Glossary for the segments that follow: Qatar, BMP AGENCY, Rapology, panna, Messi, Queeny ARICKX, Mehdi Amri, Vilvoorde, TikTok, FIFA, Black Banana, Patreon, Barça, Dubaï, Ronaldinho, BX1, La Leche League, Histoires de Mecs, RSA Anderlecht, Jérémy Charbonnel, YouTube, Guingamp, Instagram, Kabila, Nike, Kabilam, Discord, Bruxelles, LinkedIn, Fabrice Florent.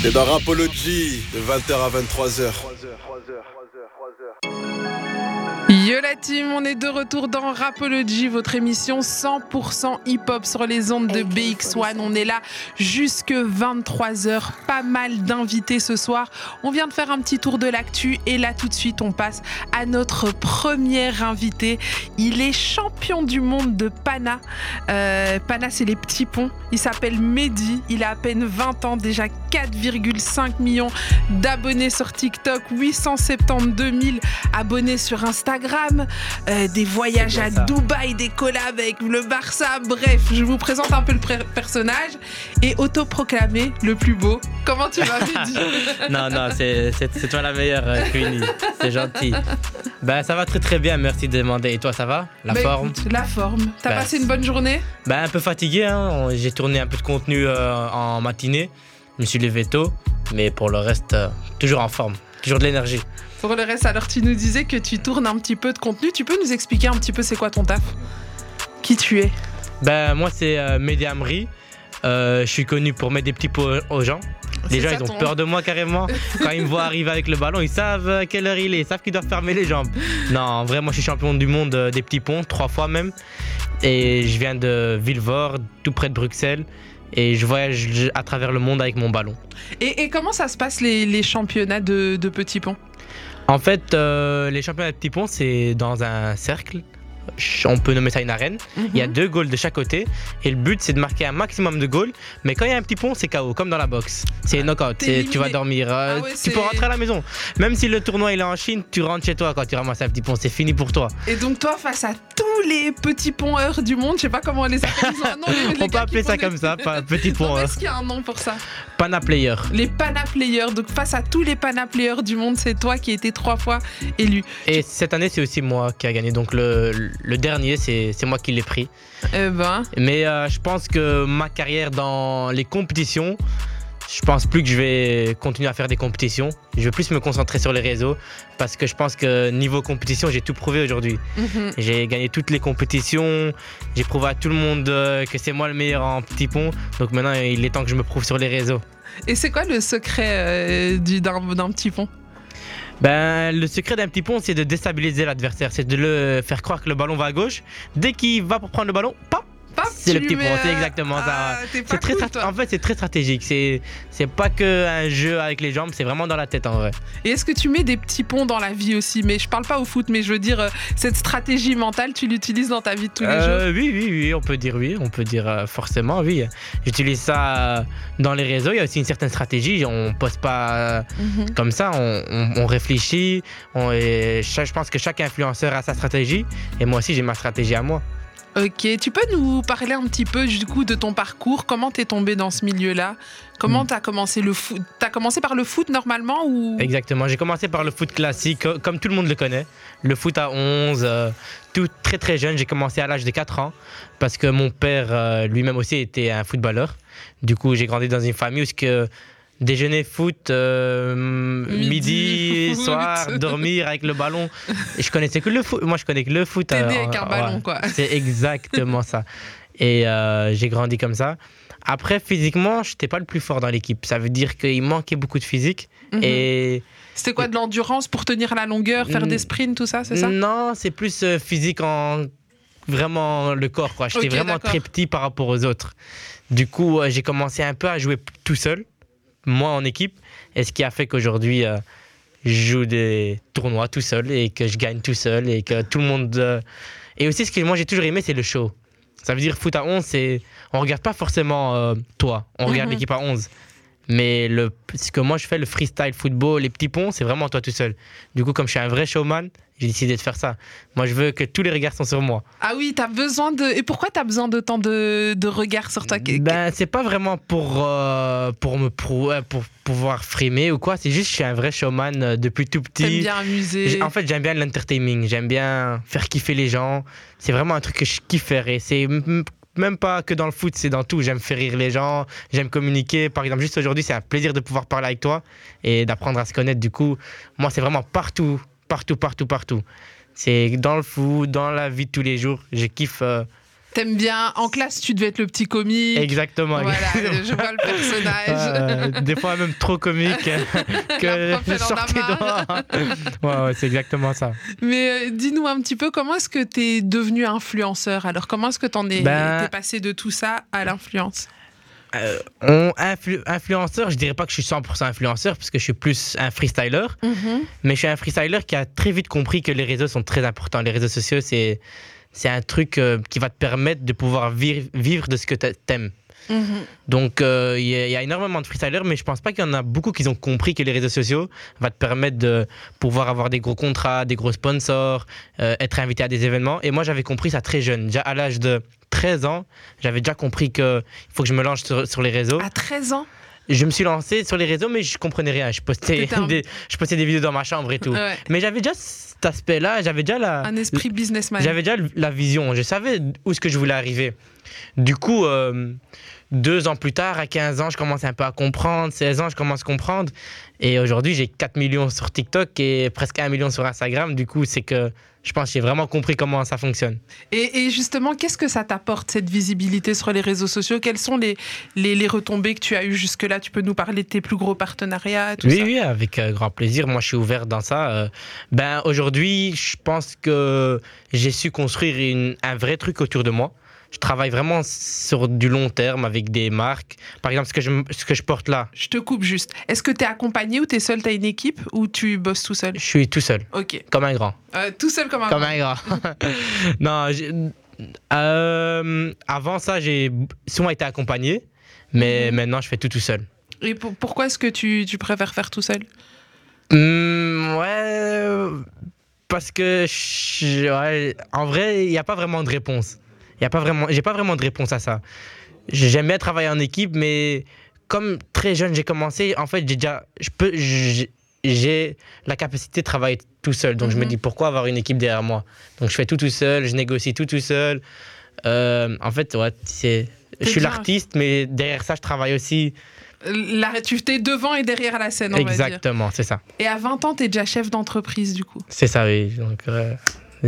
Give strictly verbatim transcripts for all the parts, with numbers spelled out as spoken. C'est dans Rapology de vingt heures à vingt-trois heures. Yo la team, on est de retour dans Rapology, votre émission cent pour cent hip-hop sur les ondes de B X un. On est là jusque vingt-trois heures, pas mal d'invités ce soir. On vient de faire un petit tour de l'actu et là tout de suite on passe à notre premier invité. Il est champion du monde de Pana. Euh, Pana c'est les petits ponts. Il s'appelle Mehdi, il a à peine vingt ans, déjà quatre virgule cinq millions d'abonnés sur TikTok, huit cent soixante-douze mille abonnés sur Instagram. Euh, des voyages à Dubaï, des collabs avec le Barça, bref, je vous présente un peu le pré- personnage et autoproclamé le plus beau. Comment tu vas, Mehdi? Non, non, c'est, c'est, c'est toi la meilleure, Queeny. C'est gentil. Ben, ça va très très bien, merci de demander. Et toi, ça va? La ben, forme écoute, La forme. T'as ben, passé une bonne journée? Ben, un peu fatigué, hein. J'ai tourné un peu de contenu euh, en matinée. Je me suis levé tôt, mais pour le reste, euh, toujours en forme, toujours de l'énergie. Pour le reste, alors tu nous disais que tu tournes un petit peu de contenu. Tu peux nous expliquer un petit peu c'est quoi ton taf? Qui tu es? Ben moi c'est euh, Mehdi Amri. Euh, je suis connu pour mettre des petits pots aux gens. Les gens, ils ont ton... peur de moi carrément. Quand ils me voient arriver avec le ballon, ils savent à quelle heure il est. Ils savent qu'ils doivent fermer les jambes. Non, vraiment, moi je suis champion du monde euh, des petits ponts, trois fois même. Et je viens de Vilvoorde, tout près de Bruxelles. Et je voyage à travers le monde avec mon ballon. Et, et comment ça se passe les, les championnats de, de petits ponts? En fait, euh, les championnats de petits ponts, c'est dans un cercle. On peut nommer ça une arène. Mm-hmm. Il y a deux goals de chaque côté. Et le but, c'est de marquer un maximum de goals. Mais quand il y a un petit pont, c'est K O, comme dans la boxe. C'est ah, knock-out. C'est, tu vas dormir. Euh, ah ouais, tu c'est... peux rentrer à la maison. Même si le tournoi il est en Chine, tu rentres chez toi quand tu ramasses un petit pont. C'est fini pour toi. Et donc, toi, face à tous les petits ponts-heures du monde, je sais pas comment on les appelle. Non, les, les on peut appeler ça comme les... ça, pas petit pont-heures. Est-ce qu'il y a un nom pour ça? Pana-players. Les pana-players. Donc, face à tous les pana-players du monde, c'est toi qui as été trois fois élu. Et tu... cette année, c'est aussi moi qui a gagné. Donc, le. le Le dernier, c'est, c'est moi qui l'ai pris. Eh ben. Mais euh, je pense que ma carrière dans les compétitions, je pense plus que je vais continuer à faire des compétitions. Je vais plus me concentrer sur les réseaux parce que je pense que niveau compétition, j'ai tout prouvé aujourd'hui. Mm-hmm. J'ai gagné toutes les compétitions. J'ai prouvé à tout le monde que c'est moi le meilleur en petit pont. Donc maintenant, il est temps que je me prouve sur les réseaux. Et c'est quoi le secret euh, du, d'un, d'un petit pont ? Ben, le secret d'un petit pont, c'est de déstabiliser l'adversaire, c'est de le faire croire que le ballon va à gauche. Dès qu'il va pour prendre le ballon, pop, pop c'est le petit pont, c'est exactement ah, ça. C'est très cool, strat- en fait, c'est très stratégique. C'est, c'est pas qu'un jeu avec les jambes, c'est vraiment dans la tête en vrai. Et est-ce que tu mets des petits ponts dans la vie aussi? Mais je parle pas au foot, mais je veux dire, cette stratégie mentale, tu l'utilises dans ta vie de tous les euh, jours? Oui, oui, oui, on peut dire oui, on peut dire euh, forcément oui. J'utilise ça euh, dans les réseaux. Il y a aussi une certaine stratégie. On poste pas euh, mm-hmm. comme ça, on, on, on réfléchit. On est, je pense que chaque influenceur a sa stratégie et moi aussi j'ai ma stratégie à moi. Ok, tu peux nous parler un petit peu du coup de ton parcours, comment t'es tombé dans ce milieu-là? Comment t'as commencé le foot? T'as commencé par le foot normalement ou... Exactement, j'ai commencé par le foot classique, comme tout le monde le connaît. Le foot à onze, euh, tout très très jeune, j'ai commencé à l'âge de quatre ans parce que mon père euh, lui-même aussi était un footballeur. Du coup, j'ai grandi dans une famille où ce que... Déjeuner, foot, euh, midi, midi foot. Soir, dormir avec le ballon. Je connaissais que le foot. Moi, je connais que le foot. T'es né euh, avec un ballon, ouais. Quoi. C'est exactement ça. Et euh, j'ai grandi comme ça. Après, physiquement, je n'étais pas le plus fort dans l'équipe. Ça veut dire qu'il manquait beaucoup de physique. Mm-hmm. Et... C'était quoi, de l'endurance pour tenir la longueur, faire des sprints, tout ça, c'est ça? Non, c'est plus physique en... Vraiment le corps, quoi. J'étais okay, vraiment d'accord. Très petit par rapport aux autres. Du coup, j'ai commencé un peu à jouer tout seul. Moi en équipe, et ce qui a fait qu'aujourd'hui euh, je joue des tournois tout seul et que je gagne tout seul et que tout le monde... Euh... Et aussi ce que moi j'ai toujours aimé, c'est le show. Ça veut dire foot à onze, c'est... on regarde pas forcément euh, toi, on mm-hmm. regarde l'équipe à onze. Mais le... ce que moi je fais, le freestyle football, les petits ponts, c'est vraiment toi tout seul. Du coup, comme je suis un vrai showman, j'ai décidé de faire ça. Moi, je veux que tous les regards sont sur moi. Ah oui, t'as besoin de... Et pourquoi t'as besoin d'autant de, de regards sur toi? Ben, c'est pas vraiment pour, euh, pour me prou... pour pouvoir frimer ou quoi. C'est juste que je suis un vrai showman depuis tout petit. J'aime bien amuser. En fait, j'aime bien l'entertaining. J'aime bien faire kiffer les gens. C'est vraiment un truc que je kiffe faire et c'est... Même pas que dans le foot, c'est dans tout. J'aime faire rire les gens, j'aime communiquer. Par exemple, juste aujourd'hui, c'est un plaisir de pouvoir parler avec toi et d'apprendre à se connaître. Du coup, moi, c'est vraiment partout, partout, partout, partout. C'est dans le foot, dans la vie de tous les jours. Je kiffe... Euh T'aimes bien. En classe, tu devais être le petit comique. Exactement. Voilà, exactement. Je vois le personnage. Euh, des fois, même trop comique. que je sortais dehors. Ouais, ouais, c'est exactement ça. Mais euh, dis-nous un petit peu, comment est-ce que t'es devenu influenceur? Alors, comment est-ce que t'en es, ben... t'es passé de tout ça à l'influence? Euh, on influ- influenceur, je dirais pas que je suis cent pour cent influenceur parce que je suis plus un freestyler, mmh. mais je suis un freestyler qui a très vite compris que les réseaux sont très importants. Les réseaux sociaux, c'est, c'est un truc euh, qui va te permettre de pouvoir vivre, vivre de ce que t'aimes. Mmh. Donc il euh, y, y a énormément de freestylers, mais je pense pas qu'il y en a beaucoup qui ont compris que les réseaux sociaux va te permettre de pouvoir avoir des gros contrats, des gros sponsors, euh, être invité à des événements. Et moi j'avais compris ça très jeune, déjà à l'âge de treize ans, j'avais déjà compris qu'il faut que je me lance sur, sur les réseaux. À treize ans ? Je me suis lancé sur les réseaux, mais je comprenais rien. Je postais, un... des, je postais des vidéos dans ma chambre et tout. Ouais. Mais j'avais déjà cet aspect-là, j'avais déjà la... Un esprit businessman. J'avais déjà la vision, je savais où ce que je voulais arriver. Du coup, euh, deux ans plus tard, à quinze ans, je commence un peu à comprendre. seize ans, je commence à comprendre. Et aujourd'hui, j'ai quatre millions sur TikTok et presque un million sur Instagram. Du coup, c'est que je pense que j'ai vraiment compris comment ça fonctionne. Et, et justement, qu'est-ce que ça t'apporte, cette visibilité sur les réseaux sociaux? Quelles sont les, les, les retombées que tu as eues jusque-là? Tu peux nous parler de tes plus gros partenariats, tout oui, ça? Oui, avec euh, grand plaisir. Moi, je suis ouvert dans ça. Euh, ben, aujourd'hui, je pense que j'ai su construire une, un vrai truc autour de moi. Je travaille vraiment sur du long terme avec des marques. Par exemple, ce que je, ce que je porte là. Je te coupe juste. Est-ce que tu es accompagné ou tu es seul, tu as une équipe ou tu bosses tout seul? Je suis tout seul. Ok. Comme un grand. Euh, tout seul comme un comme grand. Comme un grand. Non, j'ai, euh, avant ça, j'ai souvent été accompagné, mais mmh. maintenant, je fais tout tout seul. Et pour, pourquoi est-ce que tu, tu préfères faire tout seul? mmh, Ouais, parce que je, ouais, en vrai, il n'y a pas vraiment de réponse. Y a pas vraiment, j'ai pas vraiment de réponse à ça. J'aime bien travailler en équipe, mais comme très jeune j'ai commencé, en fait j'ai déjà, je peux, j'ai, j'ai la capacité de travailler tout seul. Donc mm-hmm. je me dis pourquoi avoir une équipe derrière moi. Donc je fais tout tout seul, je négocie tout tout seul. Euh, en fait, ouais, c'est, je suis bien l'artiste, mais derrière ça je travaille aussi. La, tu t'es devant et derrière la scène, on exactement, va dire. C'est ça. Et à vingt ans, t'es déjà chef d'entreprise du coup. C'est ça, oui. Donc. Euh...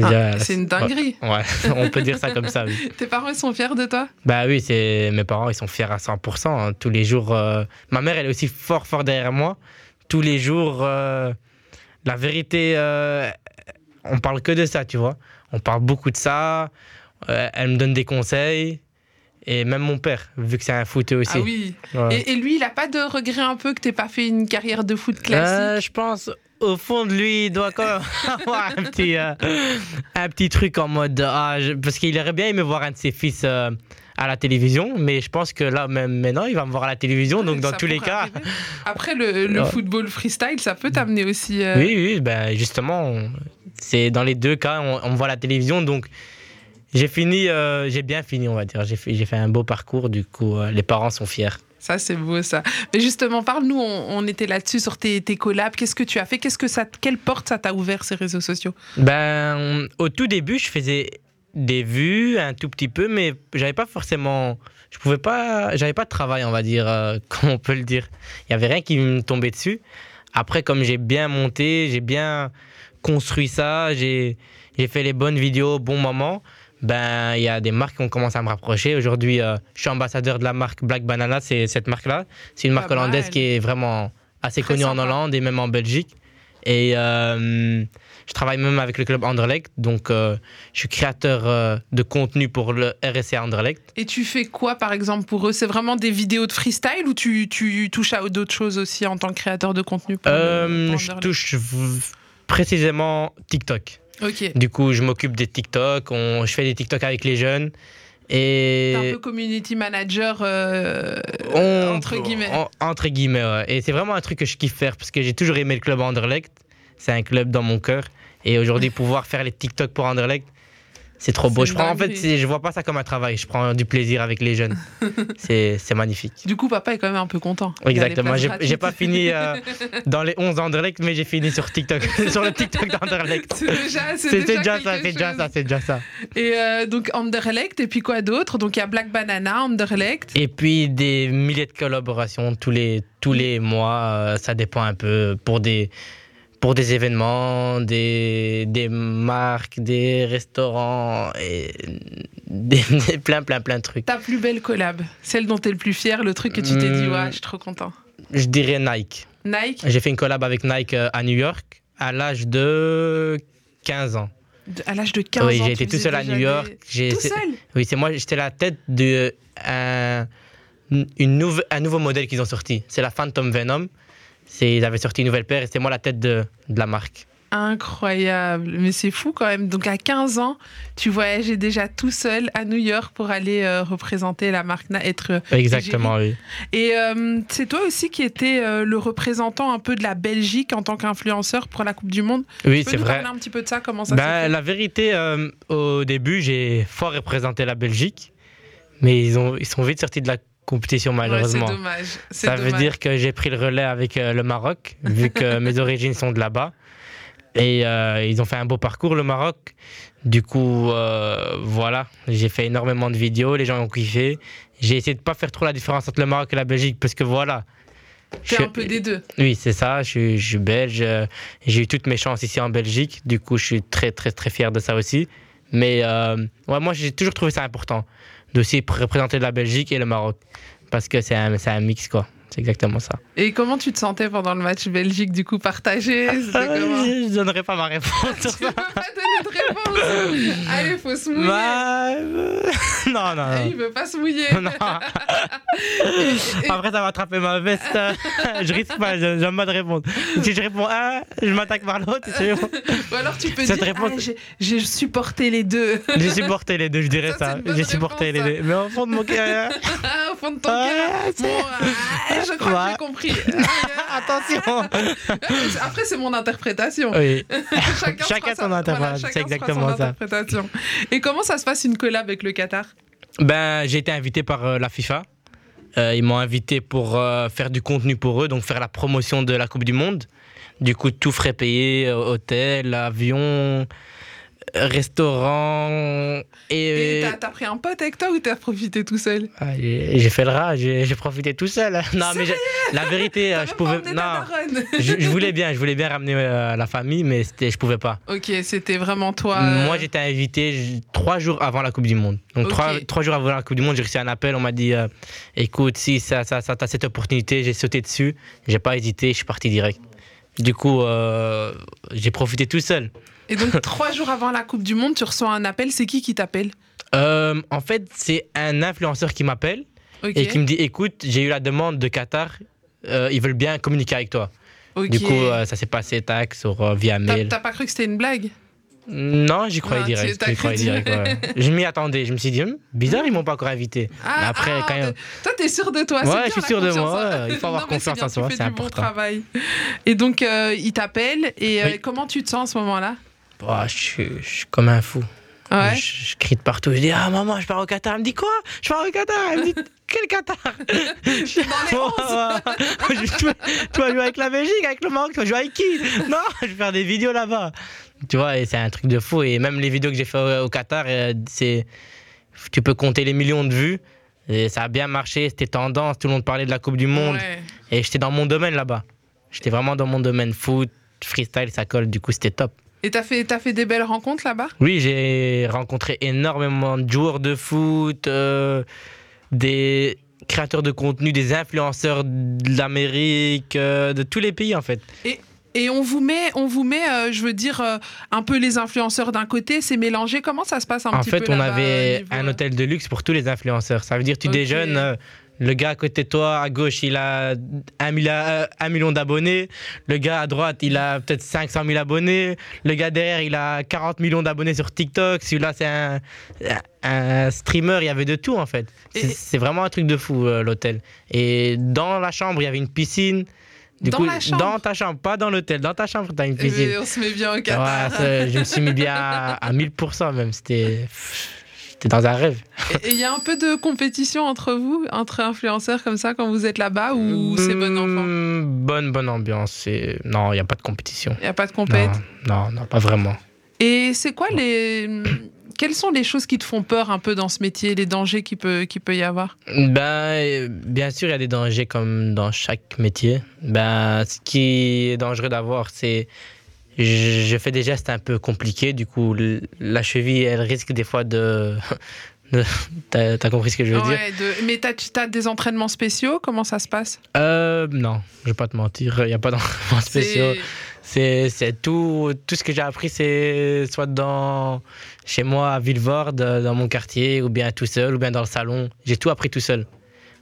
Ah, c'est une dinguerie. Ouais, ouais, on peut dire ça comme ça. Oui. Tes parents, ils sont fiers de toi? Bah oui, c'est... mes parents, ils sont fiers à cent pour cent. Hein. Tous les jours, euh... ma mère, elle est aussi fort, fort derrière moi. Tous les jours, euh... la vérité, euh... on parle que de ça, tu vois. On parle beaucoup de ça. Euh, elle me donne des conseils. Et même mon père, vu que c'est un foot aussi. Ah oui. Ouais. Et, et lui, il n'a pas de regret un peu que tu n'aies pas fait une carrière de foot classique? euh, Je pense... Au fond de lui, il doit quand même avoir un petit, euh, un petit truc en mode... Ah, je, parce qu'il aurait bien aimé voir un de ses fils euh, à la télévision, mais je pense que là, même maintenant, il va me voir à la télévision, donc dans ça tous les cas... Arriver. Après, le, le football freestyle, ça peut t'amener aussi... Euh... Oui, oui, ben justement, on, c'est dans les deux cas, on, on me voit à la télévision, donc j'ai fini, euh, j'ai bien fini, on va dire. J'ai fait, j'ai fait un beau parcours, du coup, euh, les parents sont fiers. Ça, c'est beau, ça. Mais justement, parle-nous, on, on était là-dessus, sur tes, tes collabs. Qu'est-ce que tu as fait? Qu'est-ce que ça, quelle porte ça t'a ouvert, ces réseaux sociaux? Ben, au tout début, je faisais des vues, un tout petit peu, mais j'avais pas forcément... Je pouvais pas... J'avais pas de travail, on va dire, euh, comme on peut le dire. Il y avait rien qui me tombait dessus. Après, comme j'ai bien monté, j'ai bien construit ça, j'ai, j'ai fait les bonnes vidéos au bon moment... Ben, il y a des marques qui ont commencé à me rapprocher. Aujourd'hui, euh, je suis ambassadeur de la marque Black Banana, c'est cette marque-là. C'est une marque Pas hollandaise mal. Qui est vraiment assez Très connue sympa. En Hollande et même en Belgique. Et euh, je travaille même avec le club Anderlecht, donc euh, je suis créateur euh, de contenu pour le R S A Anderlecht. Et tu fais quoi par exemple pour eux? C'est vraiment des vidéos de freestyle ou tu, tu touches à d'autres choses aussi en tant que créateur de contenu pour euh, le, pour Je touche v- précisément TikTok. Okay. Du coup, je m'occupe des TikTok, on, je fais des TikTok avec les jeunes. Et t'es un peu community manager, euh, on, entre guillemets. On, entre guillemets, ouais. Et c'est vraiment un truc que je kiffe faire parce que j'ai toujours aimé le club Anderlecht. C'est un club dans mon cœur. Et aujourd'hui, pouvoir faire les TikTok pour Anderlecht, c'est trop beau. C'est je prends, en fait, c'est, je vois pas ça comme un travail. Je prends du plaisir avec les jeunes. c'est, c'est magnifique. Du coup, papa est quand même un peu content. Exactement. J'ai, j'ai pas fini euh, dans les onze Anderlecht, mais j'ai fini sur TikTok, sur le TikTok d'Anderlecht. C'est déjà, c'est c'est déjà, déjà ça. C'est déjà ça. C'est déjà ça. Et euh, donc Anderlecht, et puis quoi d'autre? Donc il y a Black Banana, Anderlecht. Et puis des milliers de collaborations tous les tous les mois. Euh, ça dépend un peu pour des. Pour des événements, des, des marques, des restaurants, et des, des, plein, plein, plein de trucs. Ta plus belle collab, celle dont t'es le plus fier, le truc que tu t'es dit, ouais, je suis trop content. Je dirais Nike. Nike. J'ai fait une collab avec Nike à New York à l'âge de quinze ans. De, à l'âge de quinze oui, ans. Oui, j'ai été tout seul à New York. J'ai, tout seul Oui, c'est moi, j'étais la tête de un, une nouve, un nouveau modèle qu'ils ont sorti. C'est la Phantom Venom. C'est, ils avaient sorti une nouvelle paire et c'était moi la tête de, de la marque. Incroyable, mais c'est fou quand même. Donc à quinze ans, tu voyageais déjà tout seul à New York pour aller euh, représenter la marque, être euh, exactement G G. Oui. Et euh, c'est toi aussi qui étais euh, le représentant un peu de la Belgique en tant qu'influenceur pour la Coupe du Monde. Oui, tu peux c'est nous vrai. Parler un petit peu de ça, comment ça ben, s'est fait ? La vérité, euh, au début, j'ai fort représenté la Belgique, mais ils ont ils sont vite sortis de la compétition malheureusement. Ouais, c'est dommage. C'est ça dommage. Veut dire que j'ai pris le relais avec euh, le Maroc, vu que mes origines sont de là-bas. Et euh, ils ont fait un beau parcours, le Maroc. Du coup, euh, voilà, j'ai fait énormément de vidéos, les gens ont kiffé. J'ai essayé de ne pas faire trop la différence entre le Maroc et la Belgique, parce que voilà. T'es je... un peu des deux. Oui, c'est ça, je suis, je suis belge, j'ai eu toutes mes chances ici en Belgique. Du coup, je suis très, très, très fier de ça aussi. Mais euh, ouais, moi, j'ai toujours trouvé ça important d'aussi représenter la Belgique et le Maroc, parce que c'est un, c'est un mix, quoi. C'est exactement ça. Et comment tu te sentais pendant le match Belgique, du coup, partagé? Je ne donnerai pas ma réponse. Tu ne peux pas donner de réponse. Allez, il faut se mouiller. Bah... Non, non, non. Il ne veut pas se mouiller. et, et... Après, ça va attraper ma veste. Je risque pas, j'aime pas de répondre. Si je réponds un, je m'attaque par l'autre. C'est bon. Ou alors tu peux Cette dire, réponse... ah, j'ai, j'ai supporté les deux. J'ai supporté les deux, je dirais ça. ça. J'ai réponse, supporté ça. les deux. Mais au fond de mon cœur... Au fond de ton cœur, bon... Euh... Je crois ouais. que j'ai compris. Attention. Après, c'est mon interprétation. Oui. chacun chacun son interprétation. Voilà, chacun c'est exactement son ça. Interprétation. Et comment ça se passe une collab avec le Qatar ? Ben, j'ai été invité par euh, la FIFA. Euh, ils m'ont invité pour euh, faire du contenu pour eux, donc faire la promotion de la Coupe du Monde. Du coup, tout frais payé, hôtel, avion, restaurant. Et, et t'as, t'as pris un pote avec toi ou t'as profité tout seul? Ah, j'ai, j'ai fait le rat, j'ai, j'ai profité tout seul. Non, c'est mais la vérité, je pouvais. Non, je, je voulais bien, je voulais bien ramener euh, la famille, mais c'était, je pouvais pas. Ok, c'était vraiment toi. Euh... Moi, j'étais invité trois jours avant la Coupe du Monde. Donc okay. trois, trois jours avant la Coupe du Monde, j'ai reçu un appel. On m'a dit, euh, écoute, si ça, ça, ça, t'as cette opportunité, j'ai sauté dessus, j'ai pas hésité, je suis parti direct. Du coup, euh, j'ai profité tout seul. Et donc, trois jours avant la Coupe du Monde, tu reçois un appel. C'est qui qui t'appelle ? euh, En fait, c'est un influenceur qui m'appelle okay. et qui me dit « Écoute, j'ai eu la demande de Qatar, euh, ils veulent bien communiquer avec toi. Okay. » Du coup, euh, ça s'est passé tac, sur, euh, via mail. T'as, t'as pas cru que c'était une blague ? Non, j'y croyais non, direct. J'y croyais direct ouais. Je m'y attendais. Je me suis dit, hm, bizarre, ils m'ont pas encore invité. Ah, après, ah, quand même... Toi, t'es sûr de toi. Ouais, c'est je suis sûr de moi. À... Il faut avoir non, confiance bien, en soi, c'est important. Bon et donc, euh, ils t'appellent. Et euh, oui. Comment tu te sens à ce moment-là ? Bah, je, suis, je suis comme un fou. Ouais. Je, je crie de partout. Je dis, ah maman, je pars au Qatar. Elle me dit quoi ? Je pars au Qatar. Elle me dit. Quel Qatar ? Je dans les onze. tu, vas, tu vas jouer avec la Belgique, avec le Maroc, tu vas jouer avec qui ? Non, je vais faire des vidéos là-bas. Tu vois, et c'est un truc de fou. Et même les vidéos que j'ai fait au, au Qatar, c'est, tu peux compter les millions de vues. Et ça a bien marché, c'était tendance, tout le monde parlait de la Coupe du Monde. Ouais. Et j'étais dans mon domaine là-bas. J'étais vraiment dans mon domaine foot, freestyle, ça colle, du coup c'était top. Et t'as fait, t'as fait des belles rencontres là-bas ? Oui, j'ai rencontré énormément de joueurs de foot, euh, des créateurs de contenu, des influenceurs de l'Amérique, euh, de tous les pays en fait. Et... Et on vous met, on vous met euh, je veux dire, euh, un peu les influenceurs d'un côté, c'est mélangé. Comment ça se passe un en petit fait, peu en fait, on avait un hôtel de luxe pour tous les influenceurs. Ça veut dire que tu okay. déjeunes, euh, le gars à côté de toi, à gauche, il a un, mille, euh, un million d'abonnés. Le gars à droite, il a peut-être cinq cent mille abonnés. Le gars derrière, il a quarante millions d'abonnés sur TikTok. Celui-là, c'est un, un streamer. Il y avait de tout, en fait. C'est, et... c'est vraiment un truc de fou, euh, l'hôtel. Et dans la chambre, il y avait une piscine. Du dans coup, la chambre. Dans ta chambre, pas dans l'hôtel. Dans ta chambre, t'as une piscine. Mais on se met bien au Qatar. Ouais, je me suis mis bien à, à mille pour cent même. C'était, c'était dans un rêve. Et il y a un peu de compétition entre vous, entre influenceurs comme ça, quand vous êtes là-bas, ou mmh, c'est bon enfant ? Bonne, bonne ambiance. Et... Non, il n'y a pas de compétition. Il n'y a pas de compète ? Non, non, non, pas vraiment. Et c'est quoi les... Quelles sont les choses qui te font peur un peu dans ce métier, les dangers qu'il peut, qu'il peut y avoir ? Ben, bien sûr, il y a des dangers comme dans chaque métier. Ben, ce qui est dangereux d'avoir, c'est... Je fais des gestes un peu compliqués, du coup, la cheville, elle risque des fois de, t'as, t'as compris ce que je veux ouais, dire de... Mais t'as, t'as des entraînements spéciaux? Comment ça se passe? euh, Non, je vais pas te mentir, il n'y a pas d'entraînements spéciaux. C'est, c'est tout, tout ce que j'ai appris, c'est soit dans, chez moi à Vilvoorde, dans mon quartier, ou bien tout seul, ou bien dans le salon. J'ai tout appris tout seul.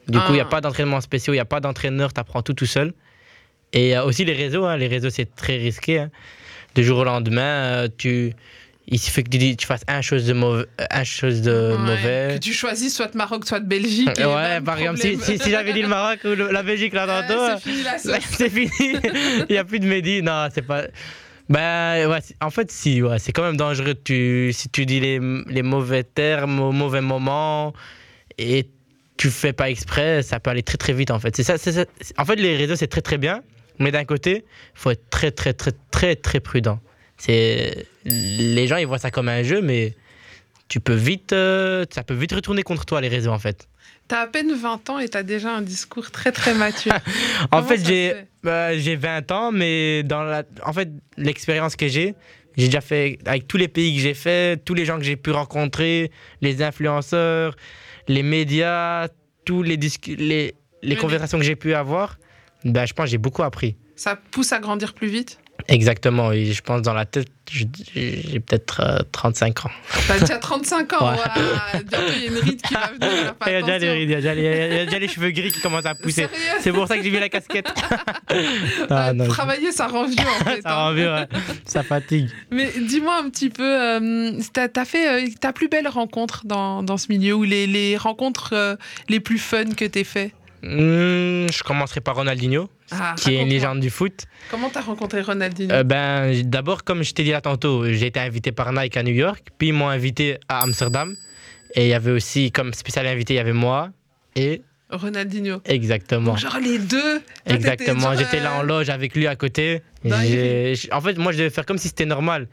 Du ah. coup, il n'y a pas d'entraînement spéciaux, il n'y a pas d'entraîneur, t'apprends tout tout seul. Et euh, aussi les réseaux, hein, les réseaux c'est très risqué. Hein. Du jour au lendemain, euh, tu... il suffit que tu, tu fasses une chose de, mauva- une chose de ouais, mauvais. Que tu choisisses soit de Maroc, soit de Belgique. Ouais, par exemple, si, si, si j'avais dit le Maroc ou le, la Belgique là dans euh, c'est fini la sauce. Là, c'est fini, il n'y a plus de Mehdi. Non, c'est pas... Ben, ouais, en fait, si, ouais, c'est quand même dangereux. Tu, si tu dis les, les mauvais termes au mauvais moment et tu fais pas exprès, ça peut aller très très vite en fait. C'est ça, c'est ça. En fait, les réseaux, c'est très très bien. Mais d'un côté, il faut être très, très, très, très, très prudent. C'est... Les gens, ils voient ça comme un jeu, mais tu peux vite, euh, ça peut vite retourner contre toi, les réseaux, en fait. T'as à peine vingt ans et t'as déjà un discours très, très mature. en fait, j'ai, euh, j'ai vingt ans, mais dans la... en fait, l'expérience que j'ai, j'ai déjà fait avec tous les pays que j'ai fait, tous les gens que j'ai pu rencontrer, les influenceurs, les médias, tous les, dis... les... les conversations que j'ai pu avoir. Ben, je pense que j'ai beaucoup appris. Ça pousse à grandir plus vite? Exactement, et je pense dans la tête, je, j'ai peut-être euh, trente-cinq ans. T'as déjà trente-cinq ans, ouais. Wow. Bientôt il y a une ride qui va venir. Il y a déjà les rides, il y a déjà les, il y a déjà les cheveux gris qui commencent à pousser. Sérieux? C'est pour ça que j'ai mis la casquette. ah, non, Travailler, ça rend vieux en fait. ça hein. rend vieux, ouais. Ça fatigue. Mais dis-moi un petit peu, euh, t'as, t'as fait euh, ta plus belle rencontre dans, dans ce milieu, ou les, les rencontres euh, les plus fun que t'aies fait? Mmh, je commencerai par Ronaldinho, ah, qui est une légende du foot. Comment t'as rencontré Ronaldinho? euh, ben, D'abord, comme je t'ai dit là tantôt, j'ai été invité par Nike à New York, puis ils m'ont invité à Amsterdam. Et il y avait aussi, comme spécial invité, il y avait moi et... Ronaldinho. Exactement. Donc, genre les deux. Là, exactement, j'étais là en loge avec lui à côté. J'ai... En fait, moi, je devais faire comme si c'était normal.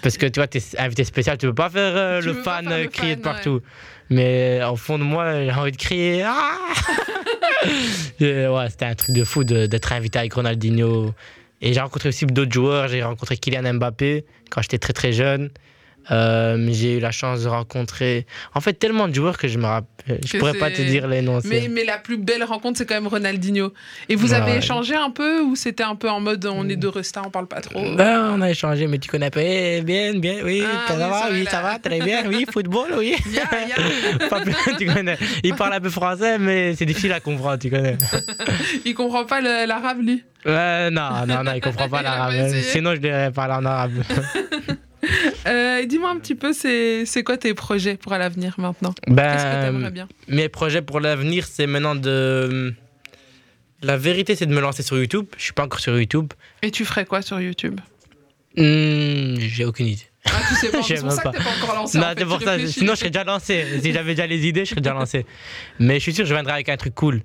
Parce que tu vois, t'es invité spécial, tu peux pas faire euh, le fan faire le crier fan, de partout. Ouais. Mais euh, au fond de moi, j'ai envie de crier. Ah et, ouais, c'était un truc de fou de, d'être invité avec Ronaldinho. Et j'ai rencontré aussi d'autres joueurs. J'ai rencontré Kylian Mbappé quand j'étais très très jeune. Euh, j'ai eu la chance de rencontrer en fait tellement de joueurs que je me rappelle, je que pourrais c'est... pas te dire les noms. Mais, mais la plus belle rencontre, c'est quand même Ronaldinho. Et vous ah, avez ouais. échangé un peu, ou c'était un peu en mode on est deux restas, on parle pas trop? Ben, on a échangé, mais tu connais pas. Eh, bien, bien, oui, ah, ça va, oui, là. Ça va, très bien, oui, football, oui. Yeah, yeah. pas plus, tu connais. Il parle un peu français, mais c'est difficile à comprendre, tu connais. Il comprend pas le, l'arabe, lui. Euh, non, non, non, il comprend pas l'arabe. Sinon, je dirais parler en arabe. Euh, dis-moi un petit peu, c'est, c'est quoi tes projets pour l'avenir maintenant? Ben, qu'est-ce que t'aimerais bien? Mes projets pour l'avenir, c'est maintenant de... La vérité, c'est de me lancer sur YouTube. Je ne suis pas encore sur YouTube. Et tu ferais quoi sur YouTube? mmh, J'ai aucune idée. Ah, tu sais pas, c'est pour ça pas. Que t'es pas encore lancé. Non, en fait, pour ça, sinon, je serais déjà lancé. Si j'avais déjà les idées, je serais déjà lancé. Mais je suis sûr que je viendrai avec un truc cool.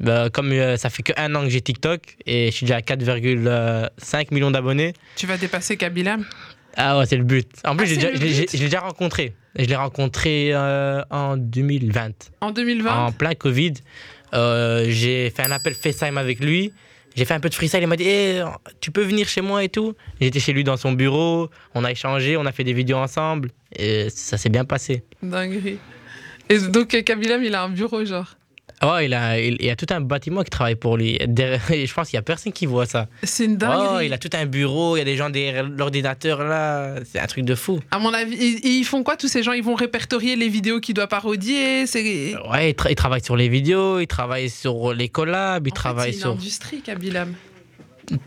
Bah, comme euh, ça fait qu'un an que j'ai TikTok et je suis déjà à quatre virgule cinq millions d'abonnés. Tu vas dépasser Kabila? Ah ouais, c'est le but. En plus, ah, j'ai déjà, je, l'ai, je l'ai déjà rencontré. Je l'ai rencontré euh, en deux mille vingt. En deux mille vingt? En plein Covid. Euh, j'ai fait un appel FaceTime avec lui. J'ai fait un peu de freestyle. Il m'a dit hey, « Tu peux venir chez moi et tout ?» J'étais chez lui dans son bureau. On a échangé, on a fait des vidéos ensemble. Et ça s'est bien passé. Dinguerie. Et donc, Kabila, il a un bureau, genre? Oh, il a, il, il a tout un bâtiment qui travaille pour lui. Je pense qu'il n'y a personne qui voit ça. C'est une dinguerie. Oh, il a tout un bureau, il y a des gens derrière l'ordinateur là. C'est un truc de fou. À mon avis, ils, ils font quoi tous ces gens? Ils vont répertorier les vidéos qu'ils doivent parodier. C'est... Ouais, ils, tra- ils travaillent sur les vidéos, ils travaillent sur les collabs, ils en travaillent fait, c'est une sur... industrie, Kabilam.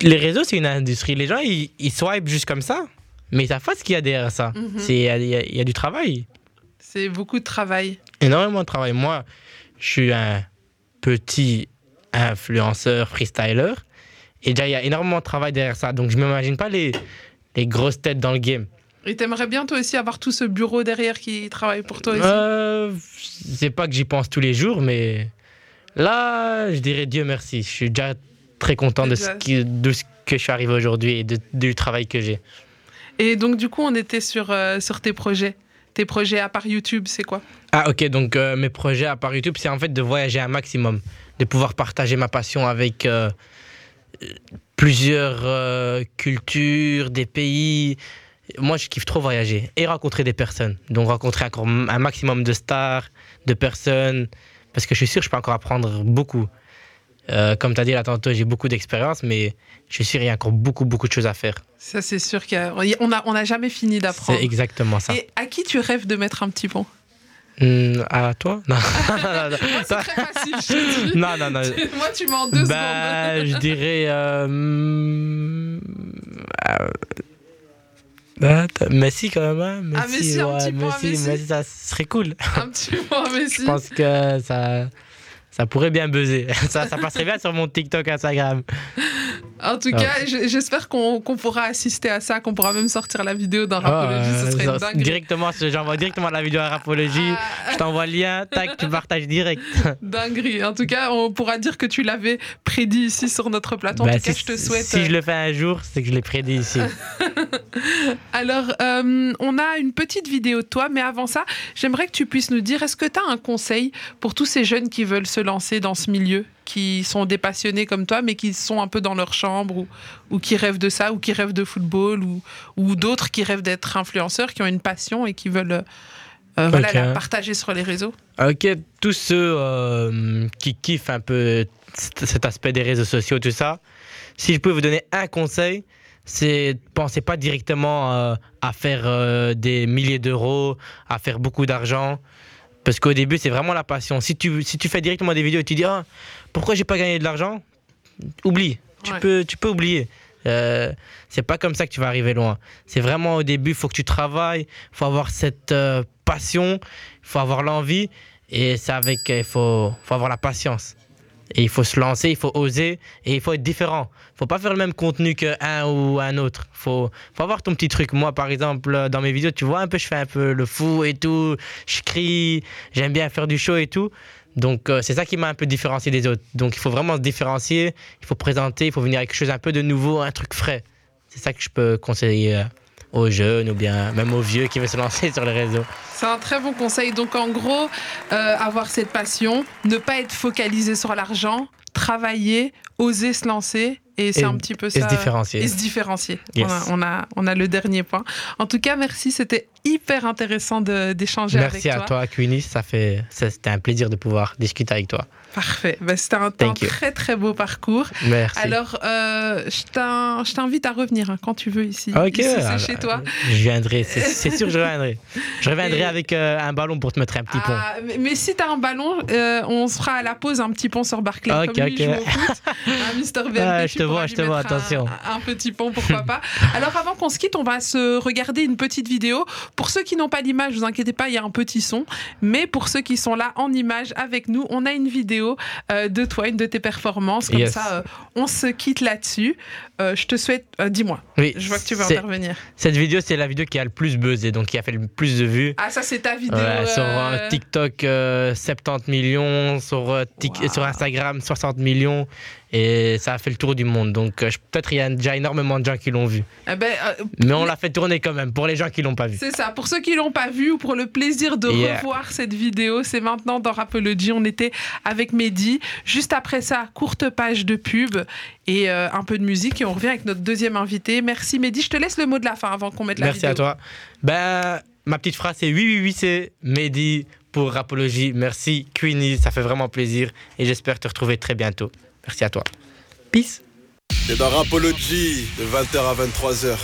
Les réseaux, c'est une industrie. Les gens, ils, ils swipent juste comme ça, mais ils savent pas ce qu'il y a derrière ça. Mm-hmm. C'est, il, y a, il y a du travail. C'est beaucoup de travail. Énormément de travail. Moi, je suis un petit influenceur, freestyler. Et déjà, il y a énormément de travail derrière ça. Donc, je ne m'imagine pas les, les grosses têtes dans le game. Et t'aimerais bien, toi aussi, avoir tout ce bureau derrière qui travaille pour toi aussi? euh, C'est pas que j'y pense tous les jours, mais là, je dirais Dieu merci. Je suis déjà très content de ce, qui, de ce que je suis arrivé aujourd'hui et de, du travail que j'ai. Et donc, du coup, on était sur, euh, sur tes projets. Tes projets à part YouTube, c'est quoi? Ah ok, donc euh, mes projets à part YouTube, c'est en fait de voyager un maximum, de pouvoir partager ma passion avec euh, plusieurs euh, cultures, des pays, moi je kiffe trop voyager et rencontrer des personnes, donc rencontrer un maximum de stars, de personnes, parce que je suis sûr que je peux encore apprendre beaucoup. Euh, comme tu as dit là tantôt, j'ai beaucoup d'expérience, mais je suis sûr qu'il y a encore beaucoup, beaucoup de choses à faire. Ça, c'est sûr qu'on a... On a, on a jamais fini d'apprendre. C'est exactement ça. Et à qui tu rêves de mettre un petit pont ? Mmh, à toi ? Non. non, non, non. Moi, c'est très facile, je te dis. Non, non, non. Moi, tu mets en deux bah, secondes. Je dirais... Euh... Euh... Bah, Messi quand même, hein. Messi, ah, Messi, ouais, un petit Messi, point Messi. Messi, ça serait cool. Un petit point Messi. Je pense que ça... Ça pourrait bien buzzer. Ça, ça passerait bien sur mon TikTok, Instagram. En tout oh. cas, j'espère qu'on, qu'on pourra assister à ça, qu'on pourra même sortir la vidéo dans Rapology. Oh, euh, ce serait une dinguerie. Directement, j'envoie directement la vidéo à Rapology. Ah. Je t'envoie le lien, tac, tu partages direct. Dinguerie. En tout cas, on pourra dire que tu l'avais prédit ici sur notre plateau. En bah, tout cas, si, je te souhaite... Si je le fais un jour, c'est que je l'ai prédit ici. Alors, euh, on a une petite vidéo de toi, mais avant ça, j'aimerais que tu puisses nous dire, est-ce que tu as un conseil pour tous ces jeunes qui veulent se lancer dans ce milieu, qui sont des passionnés comme toi, mais qui sont un peu dans leur chambre, ou, ou qui rêvent de ça, ou qui rêvent de football, ou, ou d'autres qui rêvent d'être influenceurs, qui ont une passion et qui veulent euh, voilà, okay. la partager sur les réseaux. Ok, tous ceux euh, qui kiffent un peu cet aspect des réseaux sociaux, tout ça, si je peux vous donner un conseil, c'est pensez pas directement euh, à faire euh, des milliers d'euros, à faire beaucoup d'argent. Parce qu'au début, c'est vraiment la passion. Si tu, si tu fais directement des vidéos et tu dis ah, « Pourquoi j'ai pas gagné de l'argent ?» Oublie, tu, ouais. peux, tu peux oublier. Euh, c'est pas comme ça que tu vas arriver loin. C'est vraiment au début, il faut que tu travailles, il faut avoir cette euh, passion, il faut avoir l'envie, et c'est avec, il faut, faut avoir la patience. Et il faut se lancer, il faut oser, et il faut être différent. Il ne faut pas faire le même contenu qu'un ou un autre. Il faut, faut avoir ton petit truc. Moi, par exemple, dans mes vidéos, tu vois un peu, je fais un peu le fou et tout, je crie, j'aime bien faire du show et tout. Donc, euh, c'est ça qui m'a un peu différencié des autres. Donc, il faut vraiment se différencier, il faut présenter, il faut venir avec quelque chose un peu de nouveau, un truc frais. C'est ça que je peux conseiller euh, aux jeunes ou bien même aux vieux qui veulent se lancer sur les réseaux. C'est un très bon conseil. Donc en gros, euh, avoir cette passion, ne pas être focalisé sur l'argent, travailler, oser se lancer, et c'est et, un petit peu ça. Et se différencier. Et se différencier. Yes. On, a, on, a, on a le dernier point. En tout cas, merci, c'était hyper intéressant de, d'échanger merci avec toi. Merci à toi, Queeny, ça fait, ça, c'était un plaisir de pouvoir discuter avec toi. Parfait, bah, c'était un temps très très beau parcours. Merci. Alors, euh, je, t'in, je t'invite à revenir hein, quand tu veux ici. Ok. Ici, c'est ah, chez toi. Je viendrai, c'est, c'est sûr que je reviendrai. Je reviendrai et... avec euh, un ballon pour te mettre un petit ah, pont. Mais, mais si t'as un ballon, euh, on se fera à la pause un petit pont sur Barclay. Ok, comme lui, ok. Un Mister B M P, ah, je te vois, je te vois, attention. Un, un petit pont, pourquoi pas. Alors, avant qu'on se quitte, on va se regarder une petite vidéo. Pour ceux qui n'ont pas l'image, ne vous inquiétez pas, il y a un petit son. Mais pour ceux qui sont là en image avec nous, on a une vidéo de toi, une de tes performances comme yes. ça, euh, on se quitte là-dessus. Euh, je te souhaite, euh, dis-moi oui, je vois que tu veux intervenir. Cette vidéo, c'est la vidéo qui a le plus buzzé, donc qui a fait le plus de vues. Ah ça, c'est ta vidéo ouais, sur euh, TikTok, euh, soixante-dix millions sur, euh, tic, wow. sur Instagram, soixante millions. Et ça a fait le tour du monde. Donc, euh, peut-être il y a déjà énormément de gens qui l'ont vu. Eh ben, euh, mais on l'a fait tourner quand même, pour les gens qui ne l'ont pas vu. C'est ça. Pour ceux qui ne l'ont pas vu, ou pour le plaisir de yeah. revoir cette vidéo, c'est maintenant dans Rapology. On était avec Mehdi. Juste après ça, courte page de pub et euh, un peu de musique. Et on revient avec notre deuxième invité. Merci Mehdi. Je te laisse le mot de la fin avant qu'on mette la Merci vidéo. Merci à toi. Ben, ma petite phrase, c'est oui, oui, oui, c'est Mehdi pour Rapology. Merci Queeny, ça fait vraiment plaisir. Et j'espère te retrouver très bientôt. Merci à toi. Peace. C'est dans Rapology de vingt heures à vingt-trois heures.